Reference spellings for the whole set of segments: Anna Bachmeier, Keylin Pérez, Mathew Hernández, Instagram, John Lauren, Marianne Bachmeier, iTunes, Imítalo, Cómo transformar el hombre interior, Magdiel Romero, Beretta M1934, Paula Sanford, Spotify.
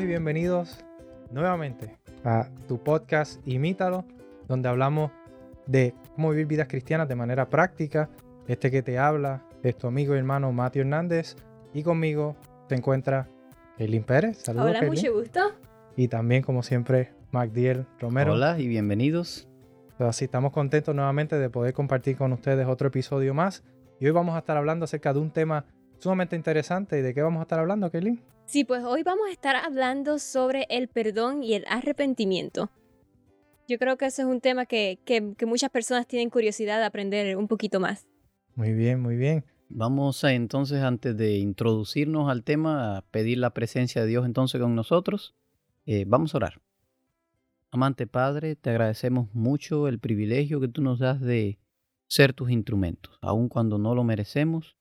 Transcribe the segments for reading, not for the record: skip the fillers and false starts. y bienvenidos nuevamente a tu podcast Imítalo, donde hablamos de cómo vivir vidas cristianas de manera práctica. Este que te habla es tu amigo y hermano Mathew Hernández, y conmigo se encuentra Keylin Pérez. Saludos, Keylin. Hola, mucho gusto. Y también, como siempre, Magdiel Romero. Hola y bienvenidos. Así estamos contentos nuevamente de poder compartir con ustedes otro episodio más. Y hoy vamos a estar hablando acerca de un tema sumamente interesante. ¿Y de qué vamos a estar hablando, Keylin? Sí, pues hoy vamos a estar hablando sobre el perdón y el arrepentimiento. Yo creo que ese es un tema que muchas personas tienen curiosidad de aprender un poquito más. Muy bien, muy bien. Vamos a, entonces, antes de introducirnos al tema, a pedir la presencia de Dios entonces con nosotros. Vamos a orar. Amante Padre, te agradecemos mucho el privilegio que tú nos das de ser tus instrumentos. Aun cuando no lo merecemos,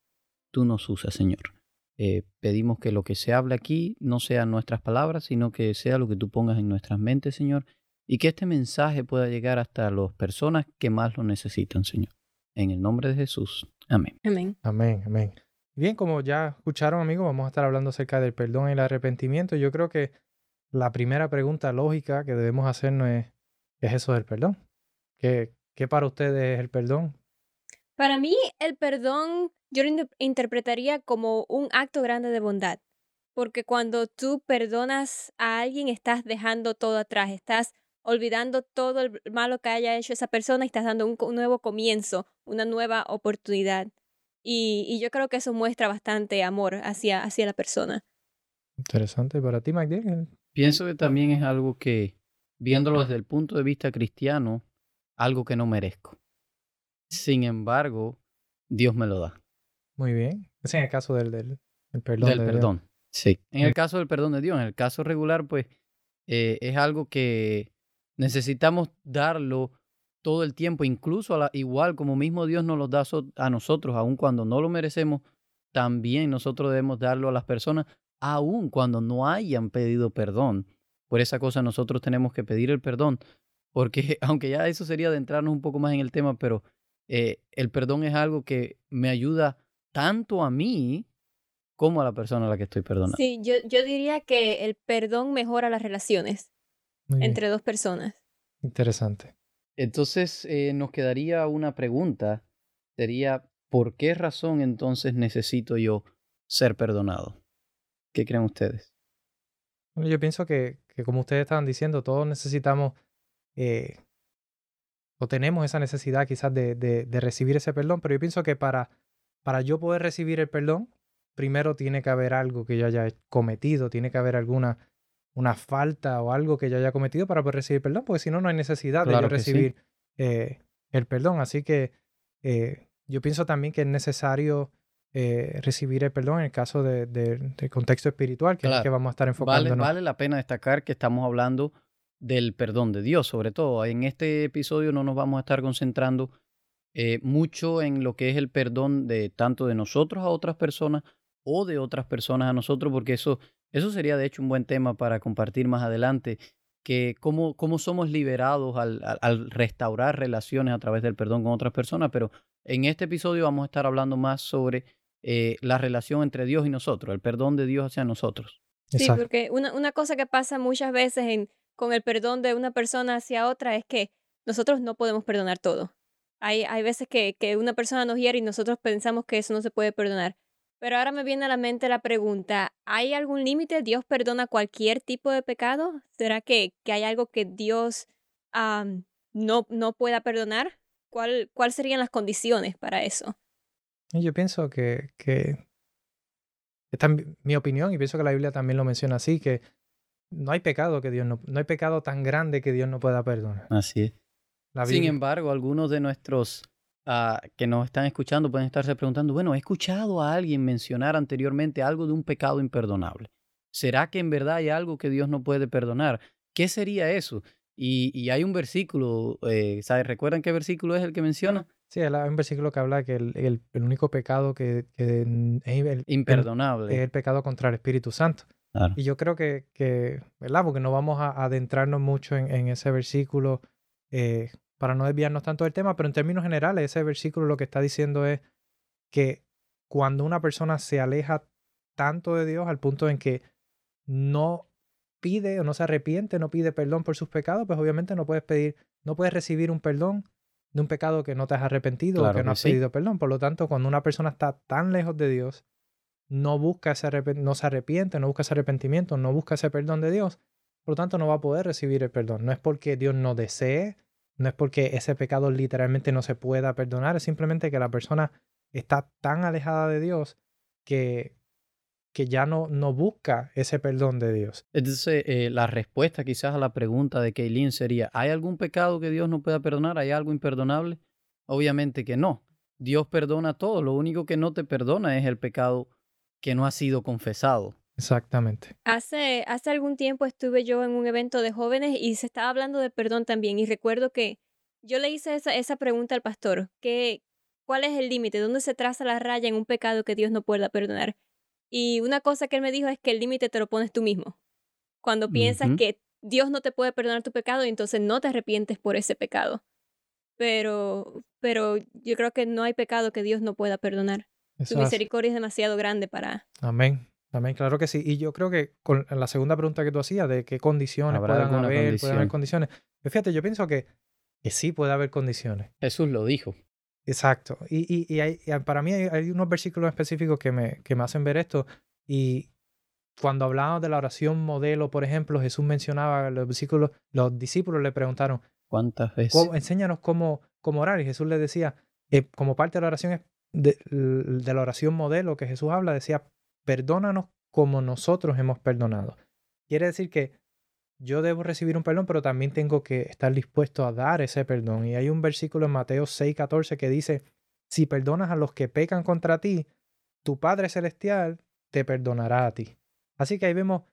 tú nos usas, Señor. Pedimos que lo que se habla aquí no sean nuestras palabras, sino que sea lo que tú pongas en nuestras mentes, Señor, y que este mensaje pueda llegar hasta las personas que más lo necesitan, Señor. En el nombre de Jesús. Amén. Amén. Amén, amén. Bien, como ya escucharon, amigos, vamos a estar hablando acerca del perdón y el arrepentimiento. Yo creo que la primera pregunta lógica que debemos hacernos es eso del perdón. ¿Qué para ustedes es el perdón? Para mí, el perdón yo lo interpretaría como un acto grande de bondad. Porque cuando tú perdonas a alguien, estás dejando todo atrás. Estás olvidando todo el malo que haya hecho esa persona y estás dando un nuevo comienzo, una nueva oportunidad. Y yo creo que eso muestra bastante amor hacia la persona. Interesante. Para ti, Magdiel. Pienso que también es algo que, viéndolo desde el punto de vista cristiano, algo que no merezco. Sin embargo, Dios me lo da. Muy bien. Es en el caso del perdón. Del perdón, Dios. Sí. En el caso del perdón de Dios. En el caso regular, pues, es algo que necesitamos darlo todo el tiempo, incluso igual como mismo Dios nos lo da a nosotros, aun cuando no lo merecemos, también nosotros debemos darlo a las personas, aun cuando no hayan pedido perdón. Por esa cosa nosotros tenemos que pedir el perdón, porque aunque ya eso sería adentrarnos un poco más en el tema, pero el perdón es algo que me ayuda tanto a mí como a la persona a la que estoy perdonando. Sí, yo diría que el perdón mejora las relaciones. Entre dos personas. Interesante. Entonces, nos quedaría una pregunta. Sería, ¿por qué razón entonces necesito yo ser perdonado? ¿Qué creen ustedes? Bueno, yo pienso que como ustedes estaban diciendo, todos necesitamos o tenemos esa necesidad quizás de recibir ese perdón, pero yo pienso que para yo poder recibir el perdón, primero tiene que haber algo que yo haya cometido, tiene que haber una falta o algo que yo haya cometido para poder recibir perdón, porque si no, no hay necesidad de yo recibir el perdón. Así que yo pienso también que es necesario recibir el perdón en el caso del contexto espiritual, que es el que vamos a estar enfocándonos. Vale la pena destacar que estamos hablando del perdón de Dios, sobre todo. En este episodio no nos vamos a estar concentrando mucho en lo que es el perdón de tanto de nosotros a otras personas o de otras personas a nosotros, porque eso sería, de hecho, un buen tema para compartir más adelante, que cómo somos liberados al restaurar relaciones a través del perdón con otras personas. Pero en este episodio vamos a estar hablando más sobre la relación entre Dios y nosotros, el perdón de Dios hacia nosotros. Exacto. Sí, porque una cosa que pasa muchas veces con el perdón de una persona hacia otra es que nosotros no podemos perdonar todo. Hay veces que una persona nos hiere y nosotros pensamos que eso no se puede perdonar. Pero ahora me viene a la mente la pregunta, ¿hay algún límite? ¿Dios perdona cualquier tipo de pecado? ¿Será que hay algo que Dios no pueda perdonar? ¿Cuál serían las condiciones para eso? Yo pienso que esta es mi opinión, y pienso que la Biblia también lo menciona así, que no hay pecado que Dios no hay pecado tan grande que Dios no pueda perdonar. Así es. Sin embargo, algunos de nuestros que nos están escuchando pueden estarse preguntando, bueno, he escuchado a alguien mencionar anteriormente algo de un pecado imperdonable. ¿Será que en verdad hay algo que Dios no puede perdonar? ¿Qué sería eso? Y hay un versículo, ¿sabes? ¿Recuerdan qué versículo es el que menciona? Sí, hay un versículo que habla que el único pecado que es imperdonable es el pecado contra el Espíritu Santo. Claro. Y yo creo que ¿verdad? Porque no vamos a adentrarnos mucho en ese versículo para no desviarnos tanto del tema, pero en términos generales, ese versículo lo que está diciendo es que cuando una persona se aleja tanto de Dios al punto en que no pide o no se arrepiente, no pide perdón por sus pecados, pues obviamente no puedes recibir un perdón de un pecado que no te has arrepentido, claro, o que no has pedido perdón. Por lo tanto, cuando una persona está tan lejos de Dios, no se arrepiente, no busca ese arrepentimiento, no busca ese perdón de Dios, por lo tanto no va a poder recibir el perdón. No es porque Dios no desee, no es porque ese pecado literalmente no se pueda perdonar, es simplemente que la persona está tan alejada de Dios que ya no busca ese perdón de Dios. Entonces, la respuesta quizás a la pregunta de Keylin sería, ¿hay algún pecado que Dios no pueda perdonar? ¿Hay algo imperdonable? Obviamente que no. Dios perdona todo. Lo único que no te perdona es el pecado que no ha sido confesado. Exactamente. Hace algún tiempo estuve yo en un evento de jóvenes y se estaba hablando de perdón también. Y recuerdo que yo le hice esa pregunta al pastor. ¿Cuál es el límite? ¿Dónde se traza la raya en un pecado que Dios no pueda perdonar? Y una cosa que él me dijo es que el límite te lo pones tú mismo. Cuando piensas que Dios no te puede perdonar tu pecado, entonces no te arrepientes por ese pecado. Pero yo creo que no hay pecado que Dios no pueda perdonar. Su misericordia es demasiado grande para... Amén. Amén, claro que sí. Y yo creo que con la segunda pregunta que tú hacías, de qué condiciones pueden haber condiciones. Pero fíjate, yo pienso que sí puede haber condiciones. Jesús lo dijo. Exacto. Y para mí hay unos versículos específicos que me hacen ver esto. Y cuando hablábamos de la oración modelo, por ejemplo, Jesús mencionaba los discípulos le preguntaron, ¿cuántas veces? Enséñanos cómo orar. Y Jesús les decía, como parte de la oración de la oración modelo que Jesús habla, decía, perdónanos como nosotros hemos perdonado. Quiere decir que yo debo recibir un perdón, pero también tengo que estar dispuesto a dar ese perdón. Y hay un versículo en Mateo 6:14 que dice, si perdonas a los que pecan contra ti, tu Padre Celestial te perdonará a ti. Así que ahí vemos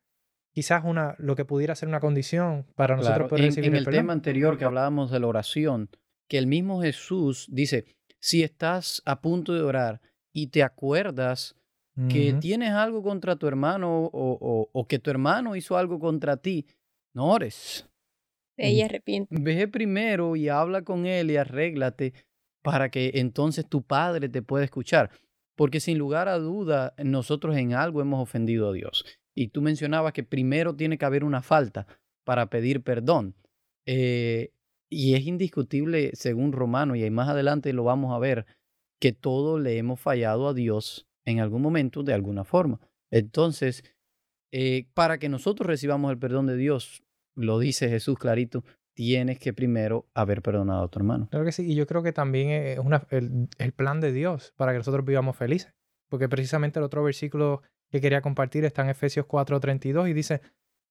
quizás lo que pudiera ser una condición para nosotros poder recibir el perdón. En el tema anterior que hablábamos de la oración, que el mismo Jesús dice, si estás a punto de orar y te acuerdas que tienes algo contra tu hermano o que tu hermano hizo algo contra ti, no ores. Ella arrepiente. Ve primero y habla con él y arréglate para que entonces tu padre te pueda escuchar. Porque sin lugar a duda, nosotros en algo hemos ofendido a Dios. Y tú mencionabas que primero tiene que haber una falta para pedir perdón. Y es indiscutible, según Romanos, y ahí más adelante lo vamos a ver, que todos le hemos fallado a Dios en algún momento, de alguna forma. Entonces, para que nosotros recibamos el perdón de Dios, lo dice Jesús clarito, tienes que primero haber perdonado a tu hermano. Claro que sí, y yo creo que también es el plan de Dios para que nosotros vivamos felices, porque precisamente el otro versículo que quería compartir está en Efesios 4:32 y dice,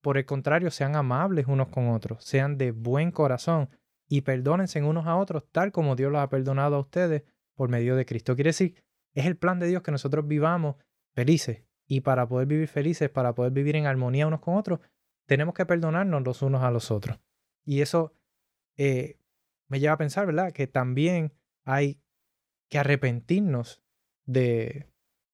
por el contrario, sean amables unos con otros, sean de buen corazón y perdónense unos a otros tal como Dios los ha perdonado a ustedes por medio de Cristo. Quiere decir, es el plan de Dios que nosotros vivamos felices. Y para poder vivir felices, para poder vivir en armonía unos con otros, tenemos que perdonarnos los unos a los otros. Y eso me lleva a pensar, ¿verdad?, que también hay que arrepentirnos de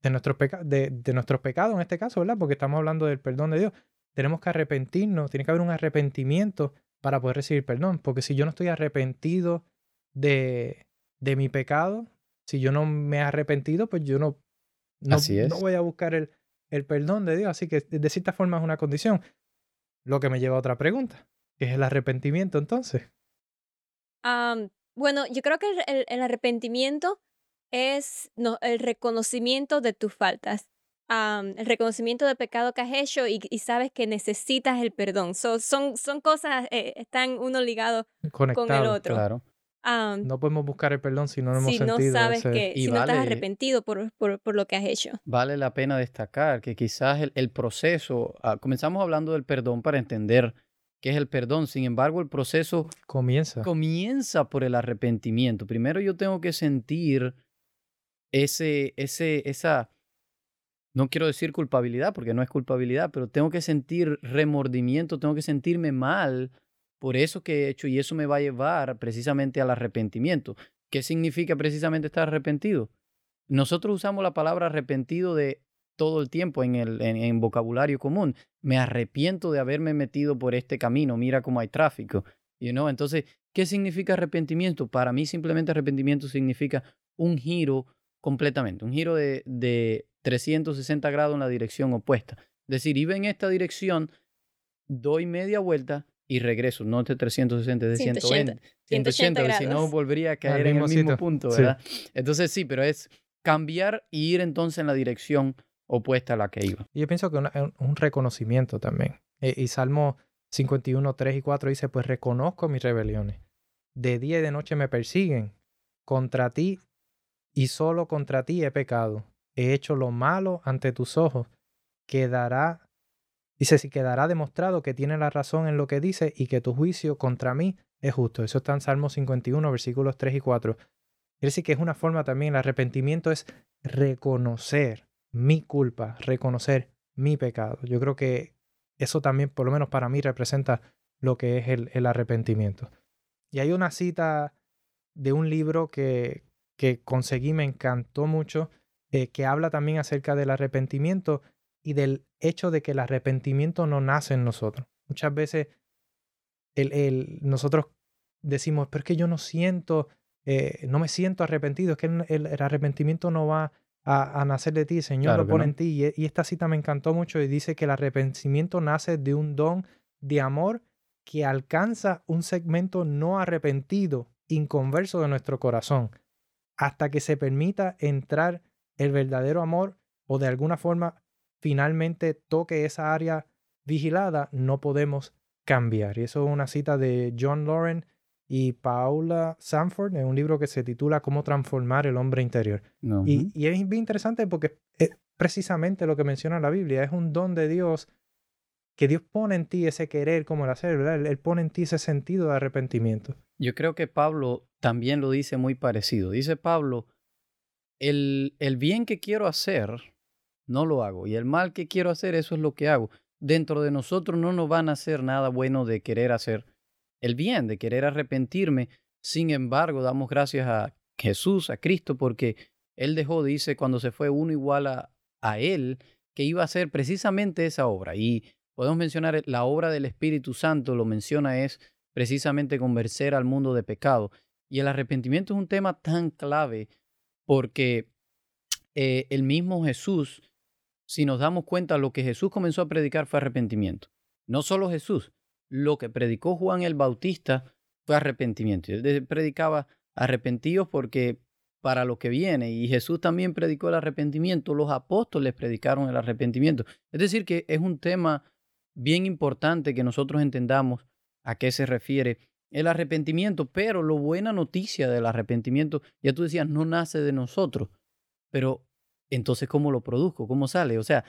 nuestros pecados en este caso, ¿verdad?, porque estamos hablando del perdón de Dios. Tenemos que arrepentirnos, tiene que haber un arrepentimiento para poder recibir perdón. Porque si yo no estoy arrepentido de mi pecado, si yo no me he arrepentido, pues yo no voy a buscar el perdón de Dios. Así que de cierta forma es una condición. Lo que me lleva a otra pregunta, que es el arrepentimiento entonces. Bueno, yo creo que el arrepentimiento es el reconocimiento de tus faltas. El reconocimiento del pecado que has hecho y sabes que necesitas el perdón. Son cosas, están uno ligado con el otro. Claro. No podemos buscar el perdón si no lo hemos sentido. Si no sabes no estás arrepentido por lo que has hecho. Vale la pena destacar que quizás el proceso, comenzamos hablando del perdón para entender qué es el perdón, sin embargo el proceso comienza por el arrepentimiento. Primero yo tengo que sentir esa, no quiero decir culpabilidad porque no es culpabilidad, pero tengo que sentir remordimiento, tengo que sentirme mal por eso que he hecho, y eso me va a llevar precisamente al arrepentimiento. ¿Qué significa precisamente estar arrepentido? Nosotros usamos la palabra arrepentido de todo el tiempo en vocabulario común. Me arrepiento de haberme metido por este camino. Mira cómo hay tráfico. Entonces, ¿qué significa arrepentimiento? Para mí simplemente arrepentimiento significa un giro completamente, un giro de 360 grados en la dirección opuesta. Es decir, iba en esta dirección, doy media vuelta y regreso, no de 360, de 180 si no volvería a caer en el mismo punto, ¿verdad? Sí. Entonces sí, pero es cambiar y ir entonces en la dirección opuesta a la que iba. Yo pienso que un reconocimiento también. Y Salmo 51, 3 y 4 dice, pues reconozco mis rebeliones. De día y de noche me persiguen. Contra ti y solo contra ti he pecado. He hecho lo malo ante tus ojos. Quedará demostrado que tiene la razón en lo que dice y que tu juicio contra mí es justo. Eso está en Salmo 51, versículos 3 y 4. Es decir, que es una forma también, el arrepentimiento es reconocer mi culpa, reconocer mi pecado. Yo creo que eso también, por lo menos para mí, representa lo que es el arrepentimiento. Y hay una cita de un libro que conseguí, me encantó mucho, que habla también acerca del arrepentimiento y del hecho de que el arrepentimiento no nace en nosotros. Muchas veces nosotros decimos, pero es que yo no me siento arrepentido, es que el arrepentimiento no va a nacer de ti, Señor, claro, lo pone en ti. Y esta cita me encantó mucho y dice que el arrepentimiento nace de un don de amor que alcanza un segmento no arrepentido, inconverso de nuestro corazón, hasta que se permita entrar el verdadero amor o de alguna forma finalmente toque esa área vigilada, no podemos cambiar. Y eso es una cita de John Lauren y Paula Sanford, en un libro que se titula Cómo transformar el hombre interior. Uh-huh. Y es bien interesante porque es precisamente lo que menciona la Biblia. Es un don de Dios, que Dios pone en ti ese querer como el hacer, ¿verdad? Él pone en ti ese sentido de arrepentimiento. Yo creo que Pablo también lo dice muy parecido. Dice Pablo, el bien que quiero hacer no lo hago, y el mal que quiero hacer, eso es lo que hago. Dentro de nosotros no nos van a hacer nada bueno de querer hacer el bien, de querer arrepentirme. Sin embargo, damos gracias a Jesús, a Cristo, porque Él dejó, dice, cuando se fue uno igual a Él, que iba a hacer precisamente esa obra. Y podemos mencionar la obra del Espíritu Santo, lo menciona, es precisamente convencer al mundo de pecado. Y el arrepentimiento es un tema tan clave porque el mismo Jesús, si nos damos cuenta, lo que Jesús comenzó a predicar fue arrepentimiento. No solo Jesús. Lo que predicó Juan el Bautista fue arrepentimiento. Él predicaba arrepentidos porque para lo que viene. Y Jesús también predicó el arrepentimiento. Los apóstoles predicaron el arrepentimiento. Es decir, que es un tema bien importante que nosotros entendamos a qué se refiere el arrepentimiento. Pero la buena noticia del arrepentimiento, ya tú decías, no nace de nosotros. Pero entonces, ¿cómo lo produzco? ¿Cómo sale? O sea,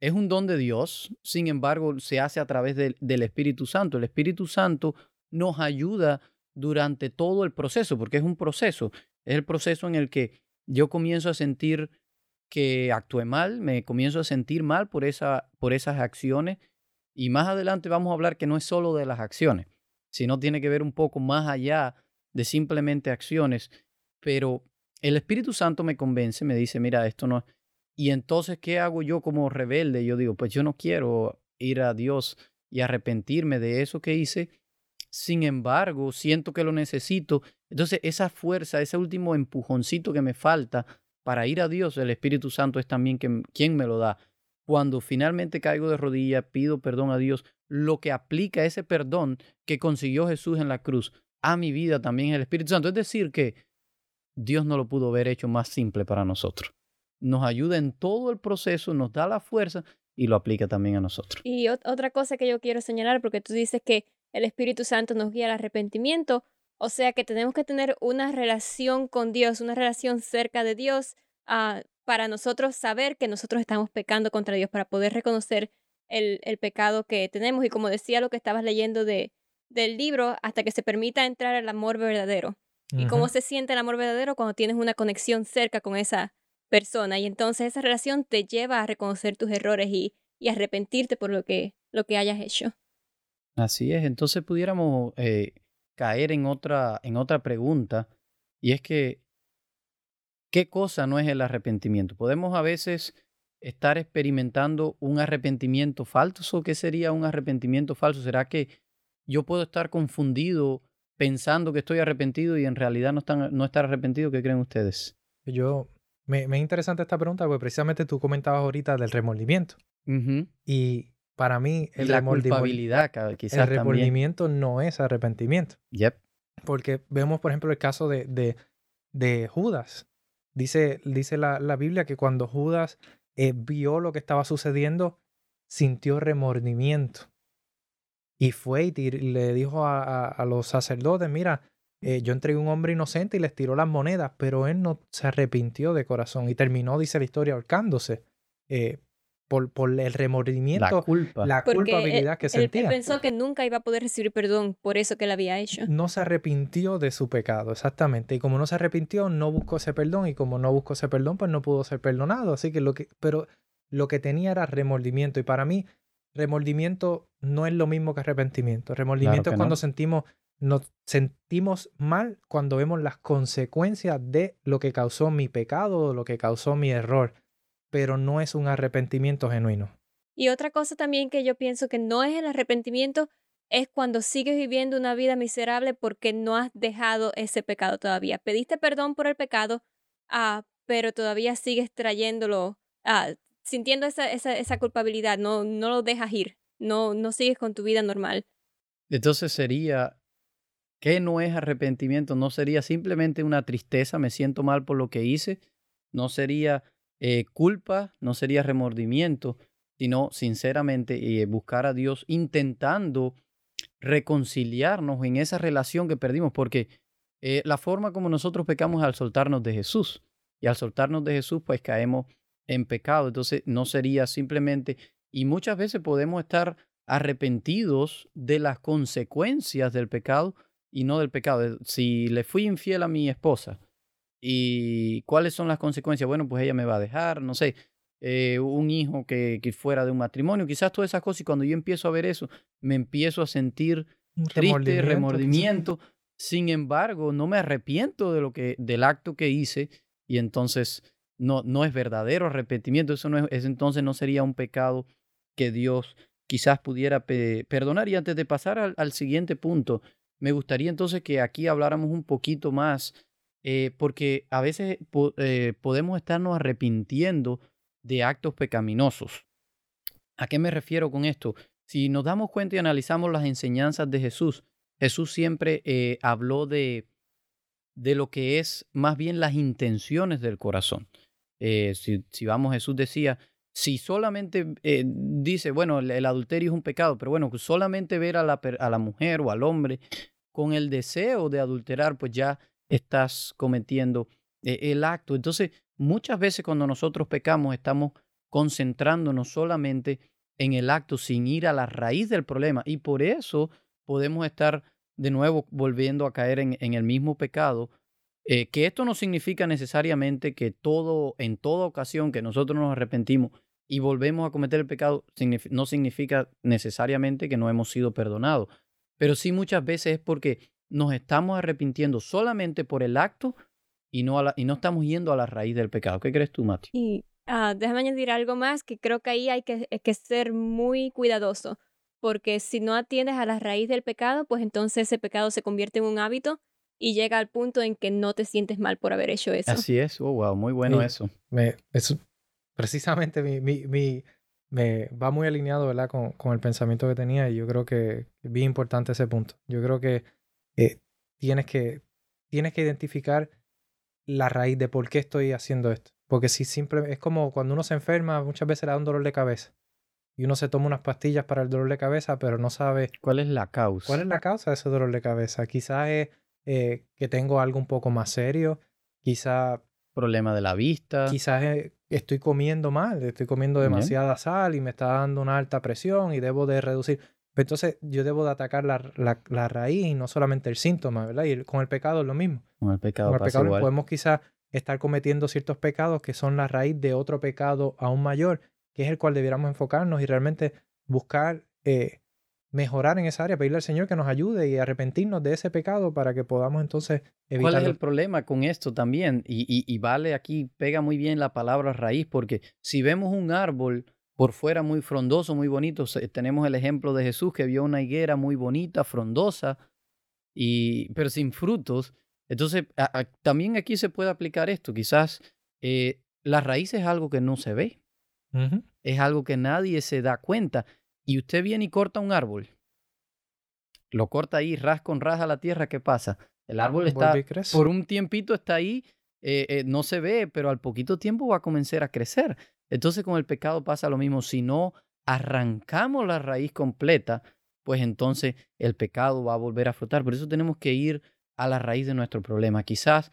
es un don de Dios, sin embargo, se hace a través del Espíritu Santo. El Espíritu Santo nos ayuda durante todo el proceso, porque es un proceso. Es el proceso en el que yo comienzo a sentir que actué mal, me comienzo a sentir mal por esas acciones. Y más adelante vamos a hablar que no es solo de las acciones, sino tiene que ver un poco más allá de simplemente acciones. Pero el Espíritu Santo me convence, me dice, mira, esto no es. Y entonces, ¿qué hago yo como rebelde? Yo digo, pues yo no quiero ir a Dios y arrepentirme de eso que hice. Sin embargo, siento que lo necesito. Entonces, esa fuerza, ese último empujoncito que me falta para ir a Dios, el Espíritu Santo es también quien me lo da. Cuando finalmente caigo de rodillas, pido perdón a Dios, lo que aplica ese perdón que consiguió Jesús en la cruz a mi vida también es el Espíritu Santo. Es decir, que Dios no lo pudo haber hecho más simple para nosotros. Nos ayuda en todo el proceso, nos da la fuerza y lo aplica también a nosotros. Y otra cosa que yo quiero señalar, porque tú dices que el Espíritu Santo nos guía al arrepentimiento, o sea que tenemos que tener una relación con Dios, una relación cerca de Dios, para nosotros saber que nosotros estamos pecando contra Dios, para poder reconocer el pecado que tenemos. Y como decía lo que estabas leyendo del libro, hasta que se permita entrar el amor verdadero. Uh-huh. Y cómo se siente el amor verdadero cuando tienes una conexión cerca con esa persona, y entonces esa relación te lleva a reconocer tus errores y arrepentirte por lo que hayas hecho. Así es. Entonces pudiéramos caer en otra pregunta, y es que ¿qué cosa no es el arrepentimiento? Podemos a veces estar experimentando un arrepentimiento falso. ¿Qué sería un arrepentimiento falso? ¿Será que yo puedo estar confundido pensando que estoy arrepentido y en realidad no estar arrepentido? ¿Qué creen ustedes? Me es interesante esta pregunta porque precisamente tú comentabas ahorita del remordimiento. Uh-huh. Y para mí el la culpabilidad, quizás el remordimiento también no es arrepentimiento. Yep. Porque vemos, por ejemplo, el caso de Judas. Dice la Biblia que cuando Judas vio lo que estaba sucediendo, sintió remordimiento. Y fue y le dijo a los sacerdotes, mira, yo entregué un hombre inocente y les tiró las monedas, pero él no se arrepintió de corazón y terminó, dice la historia, ahorcándose por el remordimiento, la culpabilidad que sentía. Él pensó que nunca iba a poder recibir perdón por eso que él había hecho. No se arrepintió de su pecado, exactamente. Y como no se arrepintió, no buscó ese perdón. Y como no buscó ese perdón, pues no pudo ser perdonado. Así que lo que tenía era remordimiento. Y para mí, remordimiento no es lo mismo que arrepentimiento. Remordimiento claro es cuando nos sentimos mal cuando vemos las consecuencias de lo que causó mi pecado o lo que causó mi error, pero no es un arrepentimiento genuino. Y otra cosa también que yo pienso que no es el arrepentimiento es cuando sigues viviendo una vida miserable porque no has dejado ese pecado todavía. Pediste perdón por el pecado, pero todavía sigues trayéndolo, sintiendo esa culpabilidad, no lo dejas ir, no sigues con tu vida normal. Entonces sería... ¿Qué no es arrepentimiento? ¿No sería simplemente una tristeza? ¿Me siento mal por lo que hice? ¿No sería culpa? ¿No sería remordimiento? Sino, sinceramente, buscar a Dios intentando reconciliarnos en esa relación que perdimos. Porque la forma como nosotros pecamos es al soltarnos de Jesús. Y al soltarnos de Jesús, pues caemos en pecado. Entonces, no sería simplemente... Y muchas veces podemos estar arrepentidos de las consecuencias del pecado, y no del pecado. Si le fui infiel a mi esposa, ¿y cuáles son las consecuencias? Bueno, pues ella me va a dejar, no sé, un hijo que fuera de un matrimonio, quizás todas esas cosas. Y cuando yo empiezo a ver eso, me empiezo a sentir triste, remordimiento. Sin embargo, no me arrepiento del acto que hice, y entonces no es verdadero arrepentimiento. Eso no es, entonces no sería un pecado que Dios quizás pudiera perdonar. Y antes de pasar al siguiente punto, me gustaría entonces que aquí habláramos un poquito más, porque a veces podemos estarnos arrepintiendo de actos pecaminosos. ¿A qué me refiero con esto? Si nos damos cuenta y analizamos las enseñanzas de Jesús, Jesús siempre habló de lo que es más bien las intenciones del corazón. Si vamos, Jesús decía... Si solamente dice, bueno, el adulterio es un pecado, pero bueno, solamente ver a la mujer o al hombre con el deseo de adulterar, pues ya estás cometiendo el acto. Entonces, muchas veces cuando nosotros pecamos, estamos concentrándonos solamente en el acto sin ir a la raíz del problema. Y por eso podemos estar de nuevo volviendo a caer en el mismo pecado. Que esto no significa necesariamente que en toda ocasión que nosotros nos arrepentimos y volvemos a cometer el pecado, no significa necesariamente que no hemos sido perdonados. Pero sí muchas veces es porque nos estamos arrepintiendo solamente por el acto y no estamos yendo a la raíz del pecado. ¿Qué crees tú, Mati? Y déjame añadir algo más, que creo que ahí hay que ser muy cuidadoso, porque si no atiendes a la raíz del pecado, pues entonces ese pecado se convierte en un hábito y llega al punto en que no te sientes mal por haber hecho eso. Así es. Oh, wow, muy bueno eso. Eso precisamente me va muy alineado, ¿verdad? Con el pensamiento que tenía, y yo creo que es bien importante ese punto. Yo creo que tienes que identificar la raíz de por qué estoy haciendo esto. Porque si es como cuando uno se enferma, muchas veces le da un dolor de cabeza. Y uno se toma unas pastillas para el dolor de cabeza, pero no sabe... ¿Cuál es la causa? ¿Cuál es la causa de ese dolor de cabeza? Quizás es... que tengo algo un poco más serio, quizá problema de la vista, quizás estoy comiendo mal, estoy comiendo demasiada sal y me está dando una alta presión y debo de reducir. Pero entonces yo debo de atacar la raíz y no solamente el síntoma, ¿verdad? Y con el pecado es lo mismo. Con el pecado podemos quizás estar cometiendo ciertos pecados que son la raíz de otro pecado aún mayor, que es el cual debiéramos enfocarnos y realmente buscar mejorar en esa área, pedirle al Señor que nos ayude y arrepentirnos de ese pecado para que podamos entonces evitarlo. ¿Cuál es el problema con esto también? Y vale, aquí pega muy bien la palabra raíz, porque si vemos un árbol por fuera muy frondoso, muy bonito, tenemos el ejemplo de Jesús que vio una higuera muy bonita, frondosa, pero sin frutos. Entonces, también aquí se puede aplicar esto. Quizás la raíz es algo que no se ve, es algo que nadie se da cuenta. y usted viene y corta un árbol, lo corta ahí, ras con ras a la tierra, ¿qué pasa? El árbol está, por un tiempito está ahí, no se ve, pero al poquito tiempo va a comenzar a crecer. Entonces con el pecado pasa lo mismo. Si no arrancamos la raíz completa, pues entonces el pecado va a volver a flotar. Por eso tenemos que ir a la raíz de nuestro problema. Quizás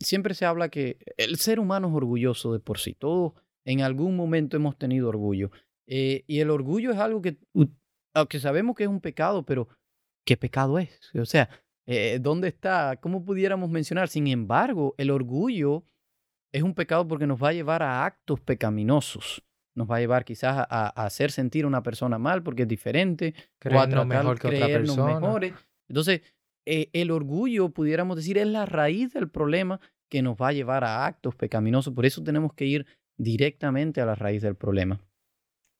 siempre se habla que el ser humano es orgulloso de por sí. Todos en algún momento hemos tenido orgullo. Y el orgullo es algo que, aunque sabemos que es un pecado, pero ¿qué pecado es? O sea, ¿dónde está? ¿Cómo pudiéramos mencionar? Sin embargo, el orgullo es un pecado porque nos va a llevar a actos pecaminosos. Nos va a llevar quizás a hacer sentir a una persona mal porque es diferente. Creernos mejor que otra persona. Mejores. Entonces, el orgullo, pudiéramos decir, es la raíz del problema que nos va a llevar a actos pecaminosos. Por eso tenemos que ir directamente a la raíz del problema.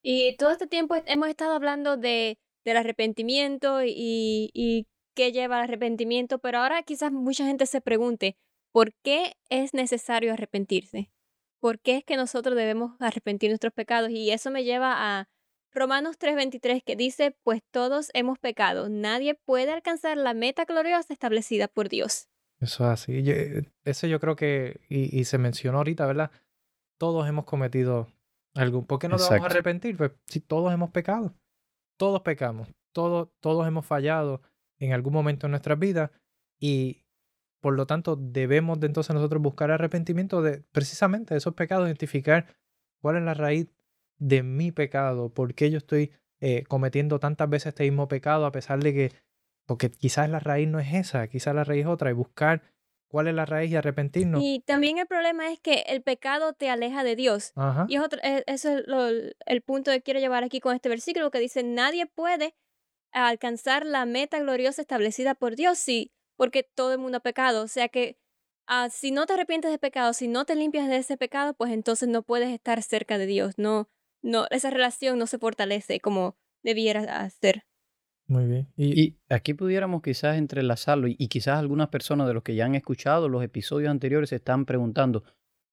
Y todo este tiempo hemos estado hablando del arrepentimiento y qué lleva al arrepentimiento, pero ahora quizás mucha gente se pregunte, ¿por qué es necesario arrepentirse? ¿Por qué es que nosotros debemos arrepentir nuestros pecados? Y eso me lleva a Romanos 3:23, que dice, pues todos hemos pecado, nadie puede alcanzar la meta gloriosa establecida por Dios. Eso es así. Eso yo creo que, y se mencionó ahorita, ¿verdad? Todos hemos cometido algún. ¿Por qué no nos vamos a arrepentir? Pues si todos hemos pecado, todos pecamos, todos hemos fallado en algún momento en nuestras vidas y por lo tanto debemos de entonces nosotros buscar arrepentimiento de precisamente de esos pecados, identificar cuál es la raíz de mi pecado, por qué yo estoy cometiendo tantas veces este mismo pecado a pesar de que, porque quizás la raíz no es esa, quizás la raíz es otra y buscar cuál es la raíz y arrepentirnos. Y también el problema es que el pecado te aleja de Dios. Ajá. Y eso es el punto que quiero llevar aquí con este versículo que dice, nadie puede alcanzar la meta gloriosa establecida por Dios, sí, porque todo el mundo ha pecado. O sea que si no te arrepientes de pecado, si no te limpias de ese pecado, pues entonces no puedes estar cerca de Dios. No, esa relación no se fortalece como debiera hacer. Muy bien. Y aquí pudiéramos quizás entrelazarlo y quizás algunas personas de los que ya han escuchado los episodios anteriores se están preguntando,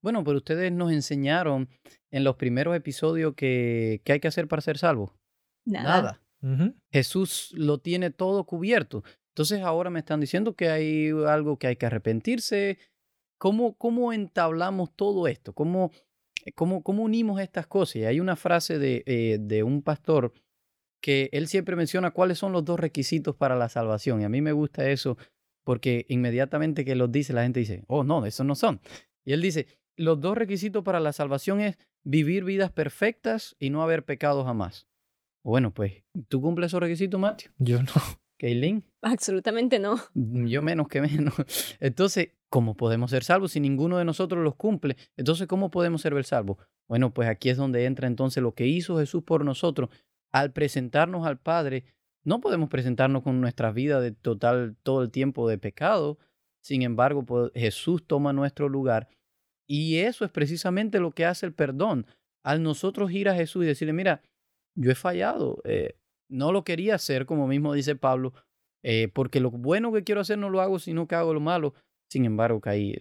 bueno, pero ustedes nos enseñaron en los primeros episodios que hay que hacer para ser salvos. Nada. Uh-huh. Jesús lo tiene todo cubierto. Entonces ahora me están diciendo que hay algo que hay que arrepentirse. ¿Cómo entablamos todo esto? ¿Cómo unimos estas cosas? Y hay una frase de un pastor que él siempre menciona cuáles son los dos requisitos para la salvación. Y a mí me gusta eso porque inmediatamente que los dice la gente dice, oh no, esos no son. Y él dice, los dos requisitos para la salvación es vivir vidas perfectas y no haber pecado jamás. Bueno, pues, ¿tú cumples esos requisitos, Mathew? Yo no. ¿Keylin? Absolutamente no. Yo menos que menos. Entonces, ¿cómo podemos ser salvos si ninguno de nosotros los cumple? Entonces, ¿cómo podemos ser salvos? Bueno, pues aquí es donde entra entonces lo que hizo Jesús por nosotros. Al presentarnos al Padre, no podemos presentarnos con nuestra vida de total todo el tiempo de pecado. Sin embargo, pues, Jesús toma nuestro lugar. Y eso es precisamente lo que hace el perdón. Al nosotros ir a Jesús y decirle, mira, yo he fallado, no lo quería hacer, como mismo dice Pablo, porque lo bueno que quiero hacer no lo hago, sino que hago lo malo. Sin embargo, caí.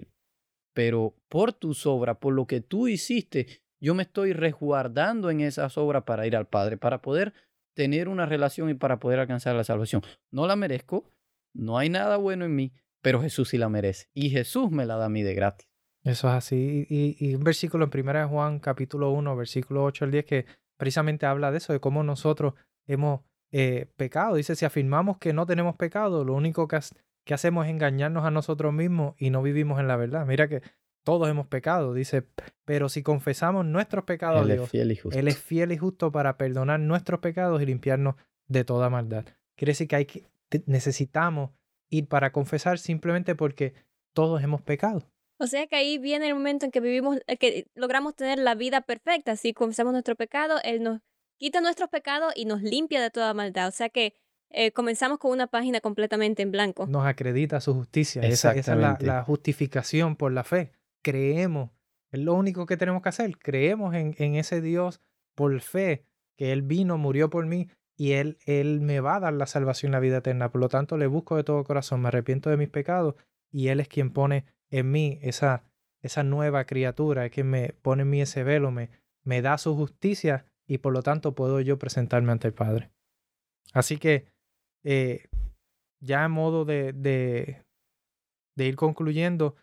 Pero por tus obras, por lo que tú hiciste, yo me estoy resguardando en esas obras para ir al Padre, para poder tener una relación y para poder alcanzar la salvación. No la merezco, no hay nada bueno en mí, pero Jesús sí la merece. Y Jesús me la da a mí de gratis. Eso es así. Y un versículo en 1 Juan capítulo 1, versículo 8 al 10, que precisamente habla de eso, de cómo nosotros hemos pecado. Dice, si afirmamos que no tenemos pecado, lo único que hacemos es engañarnos a nosotros mismos y no vivimos en la verdad. Mira que todos hemos pecado, dice, pero si confesamos nuestros pecados a Dios, es fiel y justo. Él es fiel y justo para perdonar nuestros pecados y limpiarnos de toda maldad. Quiere decir que necesitamos ir para confesar simplemente porque todos hemos pecado. O sea que ahí viene el momento en que vivimos, que logramos tener la vida perfecta. Si confesamos nuestro pecado, Él nos quita nuestros pecados y nos limpia de toda maldad. O sea que comenzamos con una página completamente en blanco. Nos acredita su justicia. Esa es la justificación por la fe. Creemos. Es lo único que tenemos que hacer. Creemos en ese Dios por fe, que Él vino, murió por mí y Él me va a dar la salvación y la vida eterna. Por lo tanto, le busco de todo corazón. Me arrepiento de mis pecados y Él es quien pone en mí esa nueva criatura, es que me pone en mí ese velo, me da su justicia y por lo tanto puedo yo presentarme ante el Padre. Así que ya en modo de ir concluyendo,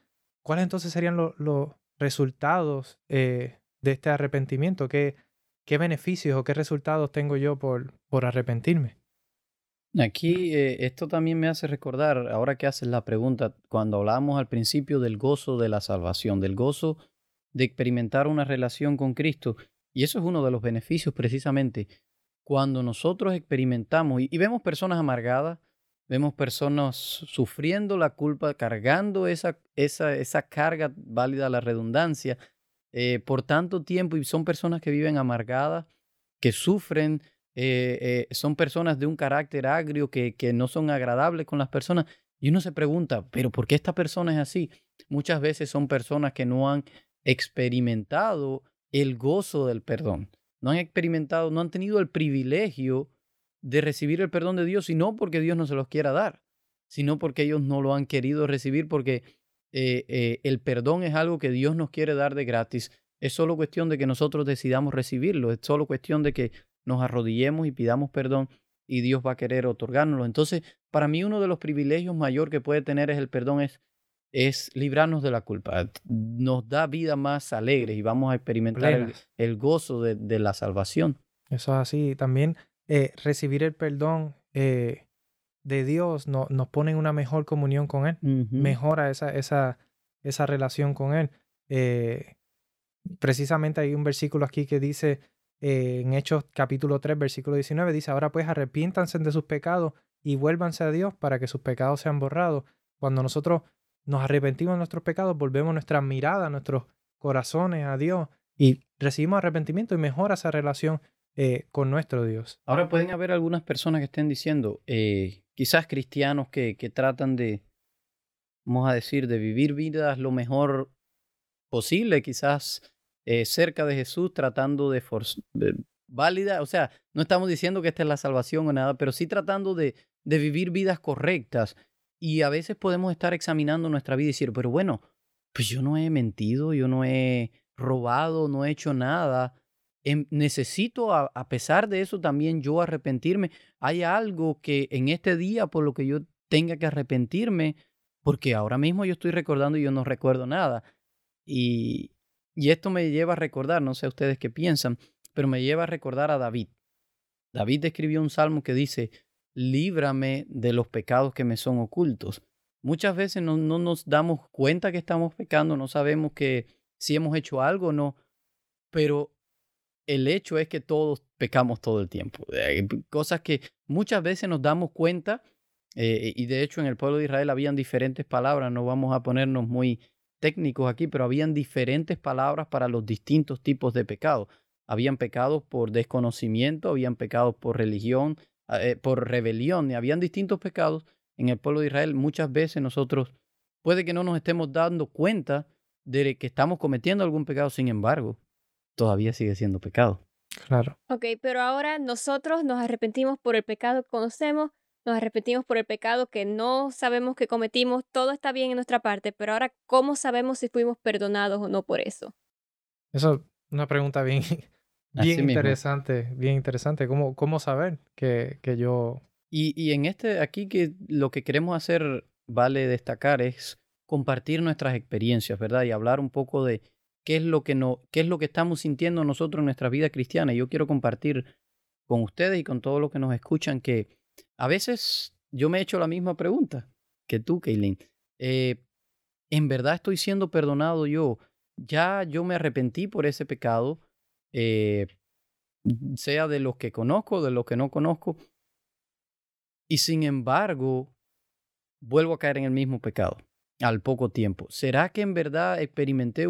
¿cuáles entonces serían los resultados de este arrepentimiento? ¿Qué beneficios o qué resultados tengo yo por arrepentirme? Aquí esto también me hace recordar, ahora que haces la pregunta, cuando hablábamos al principio del gozo de la salvación, del gozo de experimentar una relación con Cristo. Y eso es uno de los beneficios precisamente. Cuando nosotros experimentamos y vemos personas amargadas, vemos personas sufriendo la culpa, cargando esa carga, válida la redundancia, por tanto tiempo, y son personas que viven amargadas, que sufren, son personas de un carácter agrio que no son agradables con las personas. Y uno se pregunta, ¿pero por qué esta persona es así? Muchas veces son personas que no han experimentado el gozo del perdón. No han experimentado, no han tenido el privilegio de recibir el perdón de Dios, y no porque Dios no se los quiera dar, sino porque ellos no lo han querido recibir, porque el perdón es algo que Dios nos quiere dar de gratis. Es solo cuestión de que nosotros decidamos recibirlo. Es solo cuestión de que nos arrodillemos y pidamos perdón, y Dios va a querer otorgárnoslo. Entonces, para mí uno de los privilegios mayor que puede tener es el perdón, es librarnos de la culpa. Nos da vida más alegre y vamos a experimentar el gozo de la salvación. Eso es así. También recibir el perdón de Dios nos pone en una mejor comunión con Él. Uh-huh. Mejora esa relación con Él. Precisamente hay un versículo aquí que dice... en Hechos capítulo 3, versículo 19, dice: ahora pues arrepiéntanse de sus pecados y vuélvanse a Dios para que sus pecados sean borrados. Cuando nosotros nos arrepentimos de nuestros pecados, volvemos nuestras miradas, nuestros corazones a Dios y recibimos arrepentimiento, y mejora esa relación con nuestro Dios. Ahora pueden haber algunas personas que estén diciendo, quizás cristianos que tratan de, vamos a decir, de vivir vidas lo mejor posible, quizás cerca de Jesús, tratando de válida, o sea, no estamos diciendo que esta es la salvación o nada, pero sí tratando de vivir vidas correctas. Y a veces podemos estar examinando nuestra vida y decir, pero bueno, pues yo no he mentido, yo no he robado, no he hecho nada. Necesito, a pesar de eso, también yo arrepentirme. Hay algo que en este día por lo que yo tenga que arrepentirme, porque ahora mismo yo estoy recordando y yo no recuerdo nada. Y esto me lleva a recordar, no sé ustedes qué piensan, pero me lleva a recordar a David. David escribió un salmo que dice, líbrame de los pecados que me son ocultos. Muchas veces no nos damos cuenta que estamos pecando, no sabemos que si hemos hecho algo o no, pero el hecho es que todos pecamos todo el tiempo. Cosas que muchas veces nos damos cuenta, y de hecho en el pueblo de Israel habían diferentes palabras, no vamos a ponernos muy técnicos aquí, pero habían diferentes palabras para los distintos tipos de pecados. Habían pecados por desconocimiento, habían pecados por religión, por rebelión, y habían distintos pecados en el pueblo de Israel. Muchas veces nosotros puede que no nos estemos dando cuenta de que estamos cometiendo algún pecado, sin embargo, todavía sigue siendo pecado. Claro. Ok, pero ahora nosotros nos arrepentimos por el pecado que conocemos, nos arrepentimos por el pecado que no sabemos que cometimos, todo está bien en nuestra parte, pero ahora, ¿cómo sabemos si fuimos perdonados o no por eso? Eso es una pregunta bien interesante, mismo. Bien interesante. ¿Cómo saber que yo...? Y en aquí que lo que queremos hacer, vale destacar, es compartir nuestras experiencias, ¿verdad? Y hablar un poco de qué es lo que estamos sintiendo nosotros en nuestra vida cristiana. Y yo quiero compartir con ustedes y con todos los que nos escuchan que a veces yo me he hecho la misma pregunta que tú, Keylin. ¿En verdad estoy siendo perdonado yo? Ya yo me arrepentí por ese pecado, sea de los que conozco, de los que no conozco. Y sin embargo, vuelvo a caer en el mismo pecado al poco tiempo. ¿Será que en verdad experimenté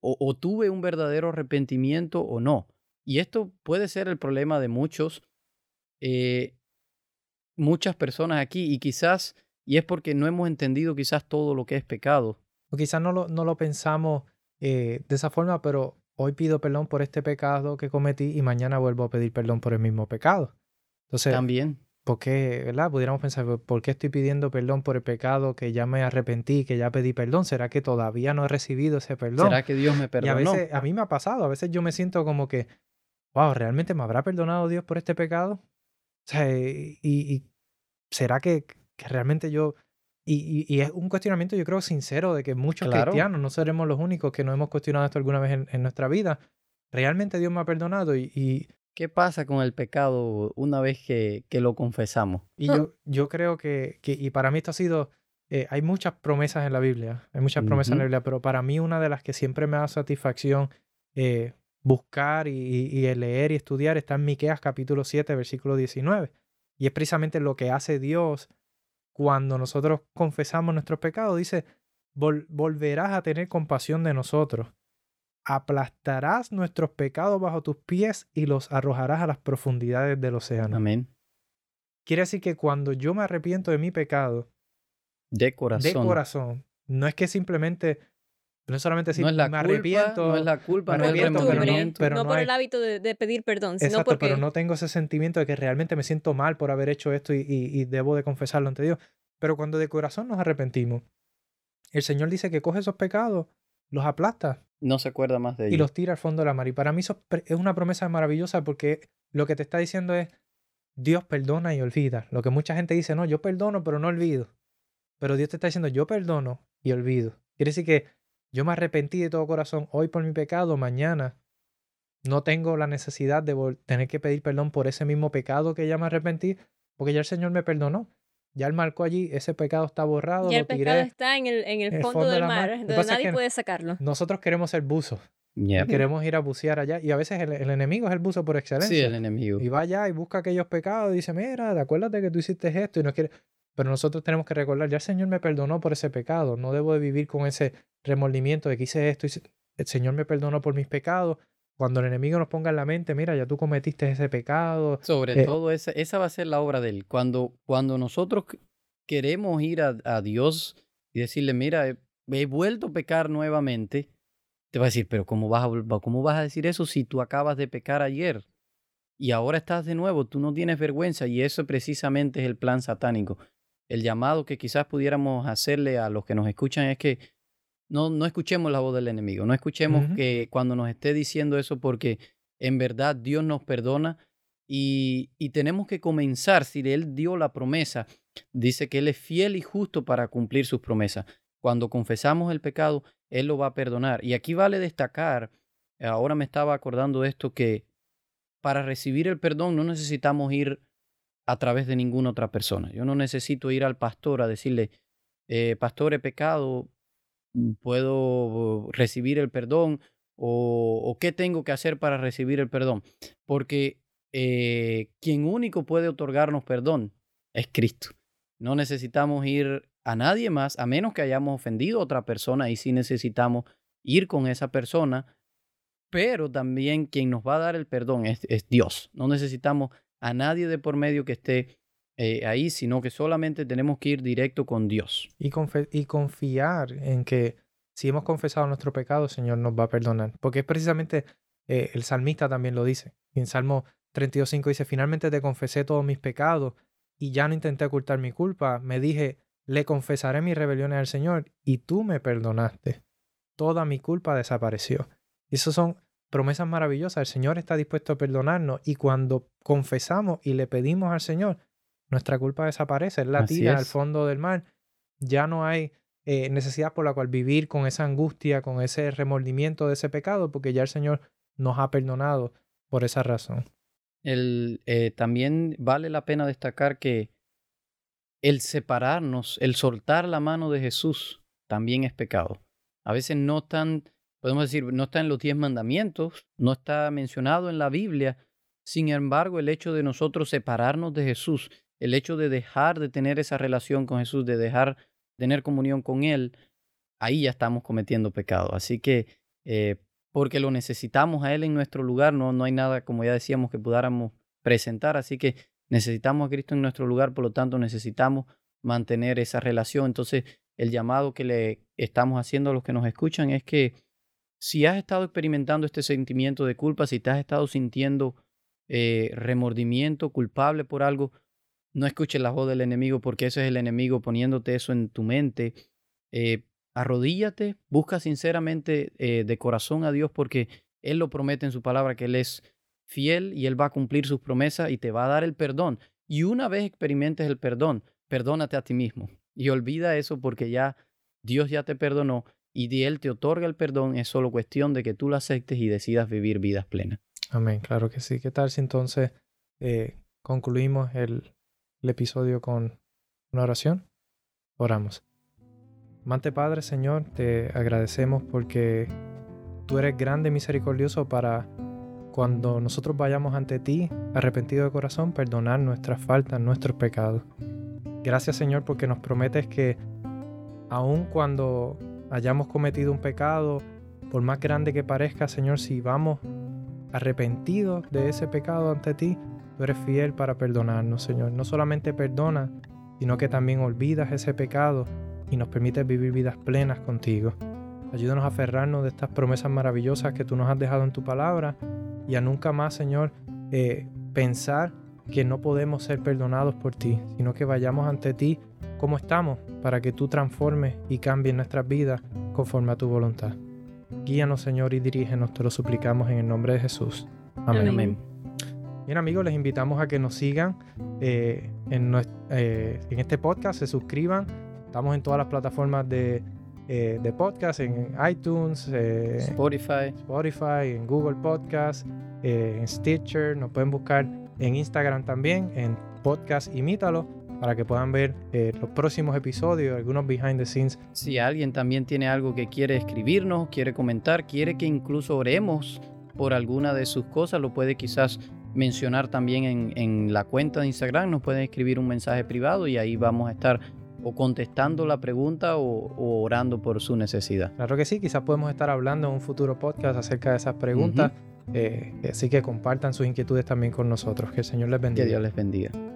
o tuve un verdadero arrepentimiento o no? Y esto puede ser el problema de muchos. Muchas personas aquí, y quizás, y es porque no hemos entendido quizás todo lo que es pecado. O quizás no lo pensamos de esa forma, pero hoy pido perdón por este pecado que cometí y mañana vuelvo a pedir perdón por el mismo pecado. Entonces, también. ¿Por qué, verdad? Pudiéramos pensar, ¿por qué estoy pidiendo perdón por el pecado que ya me arrepentí, que ya pedí perdón? ¿Será que todavía no he recibido ese perdón? ¿Será que Dios me perdonó? Y a veces, a mí me ha pasado, a veces yo me siento como que wow, ¿realmente me habrá perdonado Dios por este pecado? O sea, y ¿será que realmente yo...? Y es un cuestionamiento, yo creo, sincero, de que muchos claro. cristianos, no seremos los únicos que nos hemos cuestionado esto alguna vez en nuestra vida. ¿Realmente Dios me ha perdonado? Y ¿qué pasa con el pecado una vez que lo confesamos? Y yo creo que y para mí esto ha sido... hay muchas promesas en la Biblia, uh-huh. en la Biblia, pero para mí una de las que siempre me da satisfacción buscar y leer y estudiar está en Miqueas capítulo 7, versículo 19. Y es precisamente lo que hace Dios cuando nosotros confesamos nuestros pecados. Dice, volverás a tener compasión de nosotros. Aplastarás nuestros pecados bajo tus pies y los arrojarás a las profundidades del océano. Amén. Quiere decir que cuando yo me arrepiento de mi pecado, de corazón. No es que simplemente... No es solamente decir, no es la culpa, no es el remordimiento. No por el hábito de pedir perdón, sino exacto, porque... pero no tengo ese sentimiento de que realmente me siento mal por haber hecho esto y debo de confesarlo ante Dios. Pero cuando de corazón nos arrepentimos, el Señor dice que coge esos pecados, los aplasta. No se acuerda más de ellos. Y los tira al fondo de la mar. Y para mí eso es una promesa maravillosa porque lo que te está diciendo es, Dios perdona y olvida. Lo que mucha gente dice, no, yo perdono pero no olvido. Pero Dios te está diciendo, yo perdono y olvido. Quiere decir que yo me arrepentí de todo corazón hoy por mi pecado, mañana no tengo la necesidad de tener que pedir perdón por ese mismo pecado que ya me arrepentí, porque ya el Señor me perdonó. Ya Él marcó allí, ese pecado está borrado. Ya el pecado está en el fondo del mar, donde nadie puede sacarlo. Nosotros queremos ser buzos. Yep. Queremos ir a bucear allá. Y a veces el enemigo es el buzo por excelencia. Sí, el enemigo. Y va allá y busca aquellos pecados y dice, mira, acuérdate que tú hiciste esto y no quiere... Pero nosotros tenemos que recordar, ya el Señor me perdonó por ese pecado. No debo de vivir con ese remordimiento de que hice esto. El Señor me perdonó por mis pecados. Cuando el enemigo nos ponga en la mente, mira, ya tú cometiste ese pecado. Sobre todo, esa va a ser la obra de Él. Cuando nosotros queremos ir a Dios y decirle, mira, he vuelto a pecar nuevamente, te va a decir, pero ¿cómo vas a decir eso si tú acabas de pecar ayer? Y ahora estás de nuevo, tú no tienes vergüenza. Y eso precisamente es el plan satánico. El llamado que quizás pudiéramos hacerle a los que nos escuchan es que no escuchemos la voz del enemigo, no escuchemos uh-huh. que cuando nos esté diciendo eso, porque en verdad Dios nos perdona y tenemos que comenzar. Si Él dio la promesa, dice que Él es fiel y justo para cumplir sus promesas. Cuando confesamos el pecado, Él lo va a perdonar. Y aquí vale destacar, ahora me estaba acordando de esto, que para recibir el perdón no necesitamos ir a través de ninguna otra persona. Yo no necesito ir al pastor a decirle, pastor, he pecado, ¿puedo recibir el perdón? ¿O qué tengo que hacer para recibir el perdón? Porque quien único puede otorgarnos perdón es Cristo. No necesitamos ir a nadie más, a menos que hayamos ofendido a otra persona, y sí necesitamos ir con esa persona, pero también quien nos va a dar el perdón es Dios. No necesitamos a nadie de por medio que esté ahí, sino que solamente tenemos que ir directo con Dios. Y confiar en que si hemos confesado nuestro pecado, el Señor nos va a perdonar. Porque es precisamente, el salmista también lo dice. Y en Salmo 32:5 dice, finalmente te confesé todos mis pecados y ya no intenté ocultar mi culpa. Me dije, le confesaré mis rebeliones al Señor y tú me perdonaste. Toda mi culpa desapareció. Y esos son promesas maravillosas. El Señor está dispuesto a perdonarnos y cuando confesamos y le pedimos al Señor, nuestra culpa desaparece. Él la tira al fondo del mar. Ya no hay necesidad por la cual vivir con esa angustia, con ese remordimiento de ese pecado, porque ya el Señor nos ha perdonado por esa razón. También vale la pena destacar que el separarnos, el soltar la mano de Jesús, también es pecado. A veces podemos decir, no está en los 10 mandamientos, no está mencionado en la Biblia. Sin embargo, el hecho de nosotros separarnos de Jesús, el hecho de dejar de tener esa relación con Jesús, de dejar de tener comunión con Él, ahí ya estamos cometiendo pecado. Así que, porque lo necesitamos a Él en nuestro lugar, no hay nada, como ya decíamos, que pudiéramos presentar. Así que necesitamos a Cristo en nuestro lugar, por lo tanto necesitamos mantener esa relación. Entonces, el llamado que le estamos haciendo a los que nos escuchan es que, si has estado experimentando este sentimiento de culpa, si te has estado sintiendo remordimiento, culpable por algo, no escuches la voz del enemigo, porque ese es el enemigo poniéndote eso en tu mente. Arrodíllate, busca sinceramente de corazón a Dios, porque Él lo promete en su palabra, que Él es fiel y Él va a cumplir sus promesas y te va a dar el perdón. Y una vez experimentes el perdón, perdónate a ti mismo. Y olvida eso porque ya Dios ya te perdonó y Él te otorga el perdón. Es solo cuestión de que tú lo aceptes y decidas vivir vidas plenas. Amén, claro que sí. ¿Qué tal si entonces concluimos el episodio con una oración? Oramos. Amante Padre, Señor, te agradecemos porque tú eres grande y misericordioso para cuando nosotros vayamos ante ti, arrepentido de corazón, perdonar nuestras faltas, nuestros pecados. Gracias, Señor, porque nos prometes que aun cuando hayamos cometido un pecado, por más grande que parezca, Señor, si vamos arrepentidos de ese pecado ante ti, tú eres fiel para perdonarnos, Señor. No solamente perdonas, sino que también olvidas ese pecado y nos permites vivir vidas plenas contigo. Ayúdanos a aferrarnos de estas promesas maravillosas que tú nos has dejado en tu palabra y a nunca más, Señor, pensar que no podemos ser perdonados por ti, sino que vayamos ante ti como estamos para que tú transformes y cambies nuestras vidas conforme a tu voluntad. Guíanos, Señor, y dirígenos, te lo suplicamos en el nombre de Jesús. Amén. Amén. Bien, amigos, les invitamos a que nos sigan en este podcast, se suscriban. Estamos en todas las plataformas de podcast, en iTunes, Spotify, en Google Podcast, en Stitcher. Nos pueden buscar en Instagram también, en Podcast Imítalo, para que puedan ver los próximos episodios, algunos behind the scenes. Si alguien también tiene algo que quiere escribirnos, quiere comentar, quiere que incluso oremos por alguna de sus cosas, lo puede quizás mencionar también en la cuenta de Instagram. Nos pueden escribir un mensaje privado y ahí vamos a estar o contestando la pregunta o orando por su necesidad. Claro que sí, quizás podemos estar hablando en un futuro podcast acerca de esas preguntas. Así que compartan sus inquietudes también con nosotros. Que el Señor les bendiga. Que Dios les bendiga.